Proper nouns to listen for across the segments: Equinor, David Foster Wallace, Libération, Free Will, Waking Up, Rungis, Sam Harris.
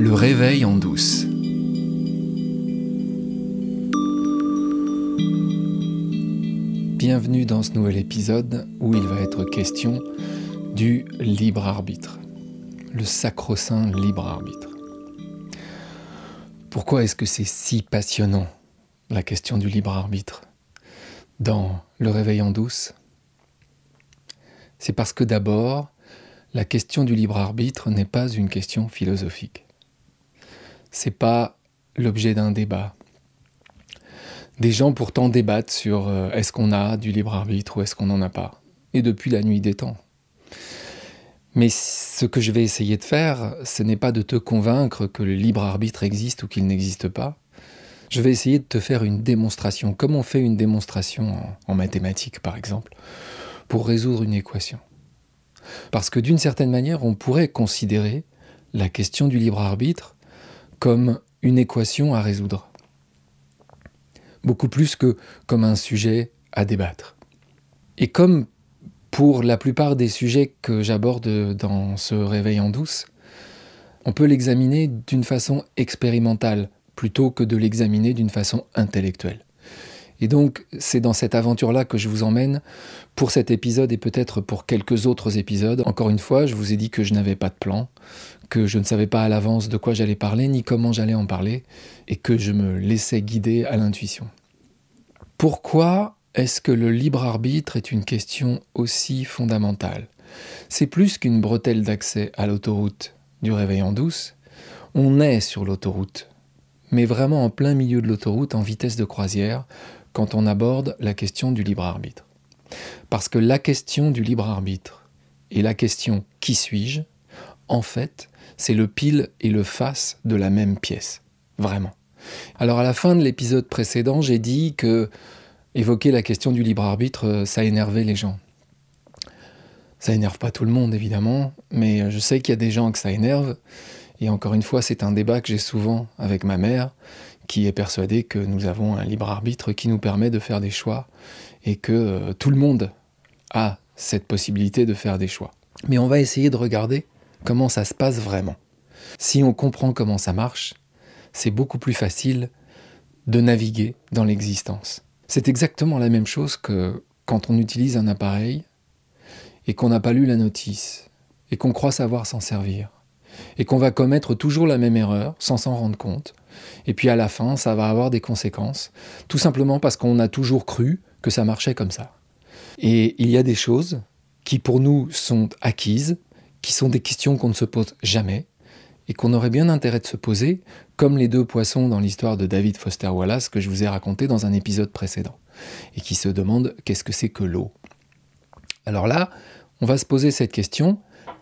Le réveil en douce. Bienvenue dans ce nouvel épisode où il va être question du libre arbitre, le sacro-saint libre arbitre. Pourquoi est-ce que c'est si passionnant, la question du libre arbitre, dans le réveil en douce ? C'est parce que d'abord, la question du libre arbitre n'est pas une question philosophique. C'est pas l'objet d'un débat. Des gens pourtant débattent sur est-ce qu'on a du libre arbitre ou est-ce qu'on n'en a pas, et depuis la nuit des temps. Mais ce que je vais essayer de faire, ce n'est pas de te convaincre que le libre arbitre existe ou qu'il n'existe pas. Je vais essayer de te faire une démonstration, comme on fait une démonstration en mathématiques par exemple, pour résoudre une équation. Parce que d'une certaine manière, on pourrait considérer la question du libre arbitre comme une équation à résoudre. Beaucoup plus que comme un sujet à débattre. Et comme pour la plupart des sujets que j'aborde dans ce réveil en douce, on peut l'examiner d'une façon expérimentale plutôt que de l'examiner d'une façon intellectuelle. Et donc, c'est dans cette aventure-là que je vous emmène pour cet épisode et peut-être pour quelques autres épisodes. Encore une fois, je vous ai dit que je n'avais pas de plan, que je ne savais pas à l'avance de quoi j'allais parler, ni comment j'allais en parler, et que je me laissais guider à l'intuition. Pourquoi est-ce que le libre arbitre est une question aussi fondamentale ? C'est plus qu'une bretelle d'accès à l'autoroute du réveil en douce. On est sur l'autoroute, mais vraiment en plein milieu de l'autoroute, en vitesse de croisière, quand on aborde la question du libre arbitre. Parce que la question du libre arbitre et la question « qui suis-je » en fait, c'est le pile et le face de la même pièce. Vraiment. Alors à la fin de l'épisode précédent, j'ai dit que évoquer la question du libre arbitre, ça énervait les gens. Ça énerve pas tout le monde évidemment, mais je sais qu'il y a des gens que ça énerve. Et encore une fois, c'est un débat que j'ai souvent avec ma mère, qui est persuadée que nous avons un libre arbitre qui nous permet de faire des choix et que tout le monde a cette possibilité de faire des choix. Mais on va essayer de regarder comment ça se passe vraiment. Si on comprend comment ça marche, c'est beaucoup plus facile de naviguer dans l'existence. C'est exactement la même chose que quand on utilise un appareil et qu'on n'a pas lu la notice et qu'on croit savoir s'en servir. Et qu'on va commettre toujours la même erreur sans s'en rendre compte. Et puis à la fin, ça va avoir des conséquences, tout simplement parce qu'on a toujours cru que ça marchait comme ça. Et il y a des choses qui pour nous sont acquises, qui sont des questions qu'on ne se pose jamais, et qu'on aurait bien intérêt de se poser, comme les deux poissons dans l'histoire de David Foster Wallace que je vous ai raconté dans un épisode précédent, et qui se demandent qu'est-ce que c'est que l'eau. Alors là, on va se poser cette question,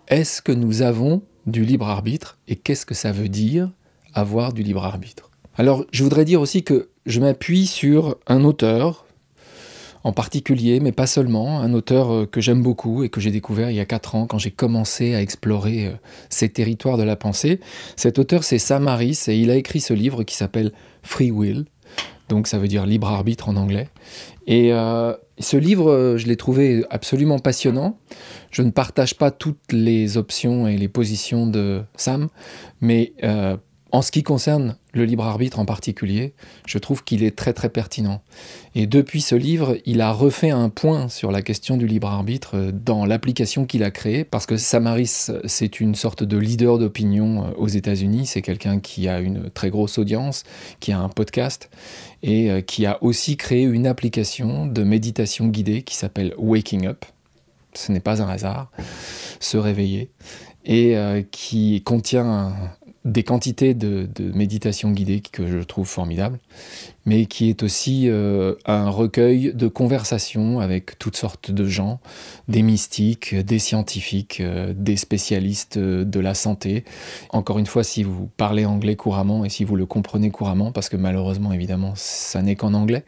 est-ce que nous avons du libre arbitre, et qu'est-ce que ça veut dire avoir du libre arbitre ? Alors, je voudrais dire aussi que je m'appuie sur un auteur, en particulier, mais pas seulement, un auteur que j'aime beaucoup et que j'ai découvert il y a 4 ans quand j'ai commencé à explorer ces territoires de la pensée. Cet auteur, c'est Sam Harris, et il a écrit ce livre qui s'appelle Free Will, donc ça veut dire libre arbitre en anglais. Et ce livre, je l'ai trouvé absolument passionnant. Je ne partage pas toutes les options et les positions de Sam, mais en ce qui concerne le libre arbitre en particulier, je trouve qu'il est très très pertinent. Et depuis ce livre, il a refait un point sur la question du libre arbitre dans l'application qu'il a créée, parce que Sam Harris, c'est une sorte de leader d'opinion aux États-Unis. C'est quelqu'un qui a une très grosse audience, qui a un podcast et qui a aussi créé une application de méditation guidée qui s'appelle Waking Up. Ce n'est pas un hasard, se réveiller, et qui contient des quantités de méditation guidée que je trouve formidable, mais qui est aussi un recueil de conversations avec toutes sortes de gens, des mystiques, des scientifiques, des spécialistes de la santé. Encore une fois, si vous parlez anglais couramment et si vous le comprenez couramment, parce que malheureusement, évidemment, ça n'est qu'en anglais,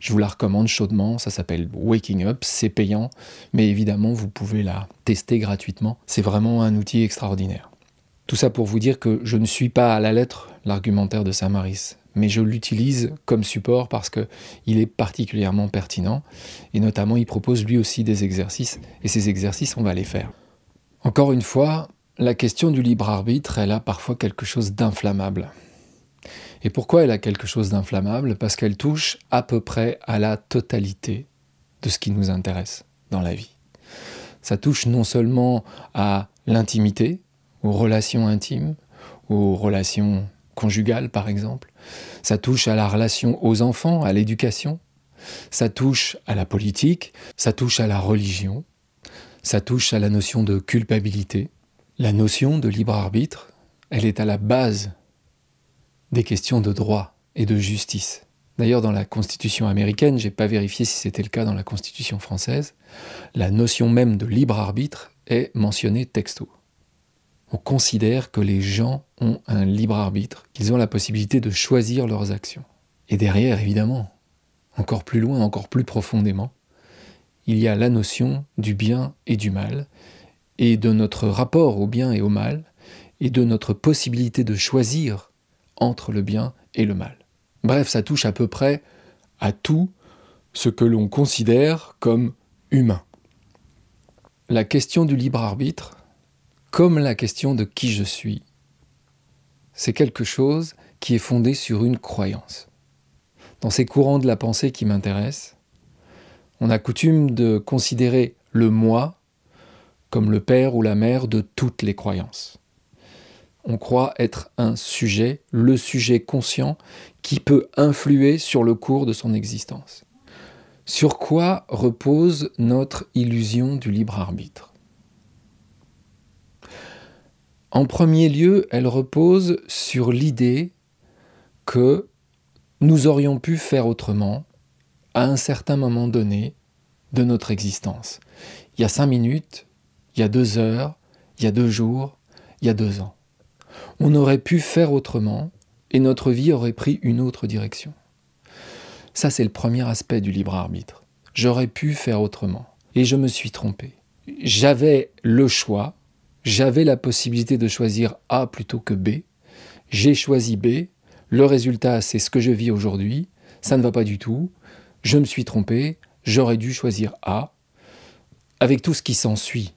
je vous la recommande chaudement, ça s'appelle Waking Up, c'est payant, mais évidemment, vous pouvez la tester gratuitement. C'est vraiment un outil extraordinaire. Tout ça pour vous dire que je ne suis pas à la lettre l'argumentaire de Sam Harris, mais je l'utilise comme support parce qu'il est particulièrement pertinent, et notamment il propose lui aussi des exercices, et ces exercices on va les faire. Encore une fois, la question du libre arbitre, elle a parfois quelque chose d'inflammable. Et pourquoi elle a quelque chose d'inflammable ? Parce qu'elle touche à peu près à la totalité de ce qui nous intéresse dans la vie. Ça touche non seulement à l'intimité, aux relations intimes, aux relations conjugales par exemple, ça touche à la relation aux enfants, à l'éducation, ça touche à la politique, ça touche à la religion, ça touche à la notion de culpabilité. La notion de libre arbitre, elle est à la base des questions de droit et de justice. D'ailleurs, dans la Constitution américaine, je n'ai pas vérifié si c'était le cas dans la Constitution française, la notion même de libre arbitre est mentionnée texto. On considère que les gens ont un libre arbitre, qu'ils ont la possibilité de choisir leurs actions. Et derrière, évidemment, encore plus loin, encore plus profondément, il y a la notion du bien et du mal, et de notre rapport au bien et au mal, et de notre possibilité de choisir entre le bien et le mal. Bref, ça touche à peu près à tout ce que l'on considère comme humain. La question du libre arbitre, comme la question de qui je suis, c'est quelque chose qui est fondé sur une croyance. Dans ces courants de la pensée qui m'intéressent, on a coutume de considérer le « moi » comme le père ou la mère de toutes les croyances. On croit être un sujet, le sujet conscient, qui peut influer sur le cours de son existence. Sur quoi repose notre illusion du libre arbitre ? En premier lieu, elle repose sur l'idée que nous aurions pu faire autrement à un certain moment donné de notre existence. Il y a 5 minutes, il y a 2 heures, il y a 2 jours, il y a 2 ans. On aurait pu faire autrement et notre vie aurait pris une autre direction. Ça, c'est le premier aspect du libre arbitre. J'aurais pu faire autrement et je me suis trompé. J'avais le choix, j'avais la possibilité de choisir A plutôt que B. J'ai choisi B, le résultat, c'est ce que je vis aujourd'hui, ça ne va pas du tout, je me suis trompé, j'aurais dû choisir A. Avec tout ce qui s'ensuit,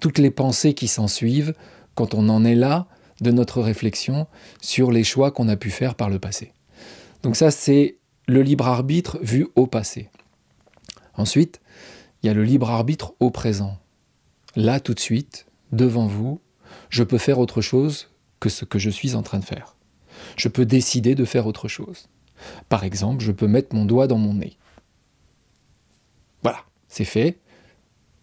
toutes les pensées qui s'ensuivent, quand on en est là, de notre réflexion sur les choix qu'on a pu faire par le passé. Donc ça, c'est le libre arbitre vu au passé. Ensuite, il y a le libre arbitre au présent. Là, tout de suite, devant vous, je peux faire autre chose que ce que je suis en train de faire. Je peux décider de faire autre chose. Par exemple, je peux mettre mon doigt dans mon nez. Voilà, c'est fait.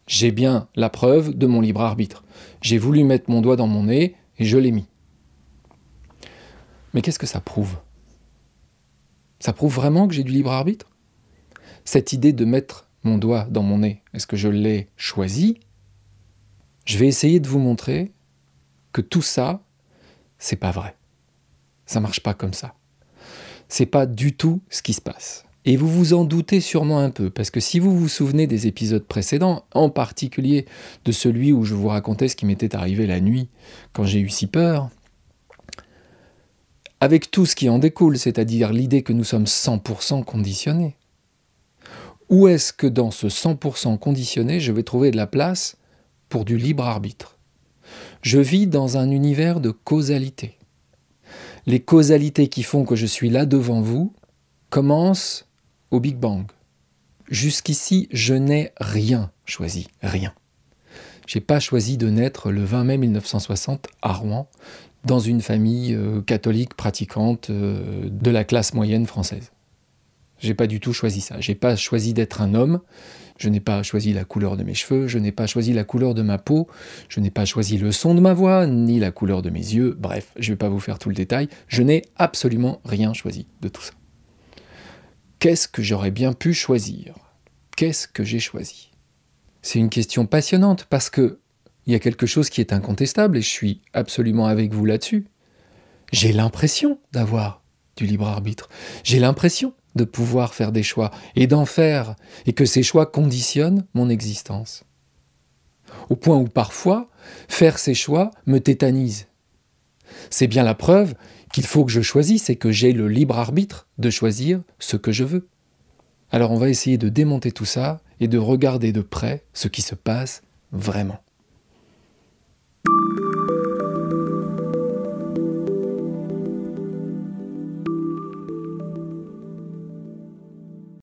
J'ai bien la preuve de mon libre arbitre. J'ai voulu mettre mon doigt dans mon nez, et je l'ai mis. Mais qu'est-ce que ça prouve ? Ça prouve vraiment que j'ai du libre arbitre ? Cette idée de mettre mon doigt dans mon nez, est-ce que je l'ai choisi ? Je vais essayer de vous montrer que tout ça, c'est pas vrai. Ça marche pas comme ça. C'est pas du tout ce qui se passe. Et vous vous en doutez sûrement un peu, parce que si vous vous souvenez des épisodes précédents, en particulier de celui où je vous racontais ce qui m'était arrivé la nuit quand j'ai eu si peur, avec tout ce qui en découle, c'est-à-dire l'idée que nous sommes 100% conditionnés, où est-ce que dans ce 100% conditionné, je vais trouver de la place pour du libre arbitre ? Je vis dans un univers de causalité. Les causalités qui font que je suis là devant vous commencent au Big Bang. Jusqu'ici, je n'ai rien choisi, rien. J'ai pas choisi de naître le 20 mai 1960 à Rouen, dans une famille catholique pratiquante de la classe moyenne française. J'ai pas du tout choisi ça. J'ai pas choisi d'être un homme. Je n'ai pas choisi la couleur de mes cheveux. Je n'ai pas choisi la couleur de ma peau. Je n'ai pas choisi le son de ma voix, ni la couleur de mes yeux. Bref, je vais pas vous faire tout le détail. Je n'ai absolument rien choisi de tout ça. Qu'est-ce que j'aurais bien pu choisir ? Qu'est-ce que j'ai choisi ? C'est une question passionnante parce qu'il y a quelque chose qui est incontestable et je suis absolument avec vous là-dessus. J'ai l'impression d'avoir du libre arbitre. J'ai l'impression de pouvoir faire des choix et d'en faire et que ces choix conditionnent mon existence. Au point où parfois, faire ces choix me tétanise. C'est bien la preuve qu'il faut que je choisisse et que j'ai le libre arbitre de choisir ce que je veux. Alors on va essayer de démonter tout ça et de regarder de près ce qui se passe vraiment.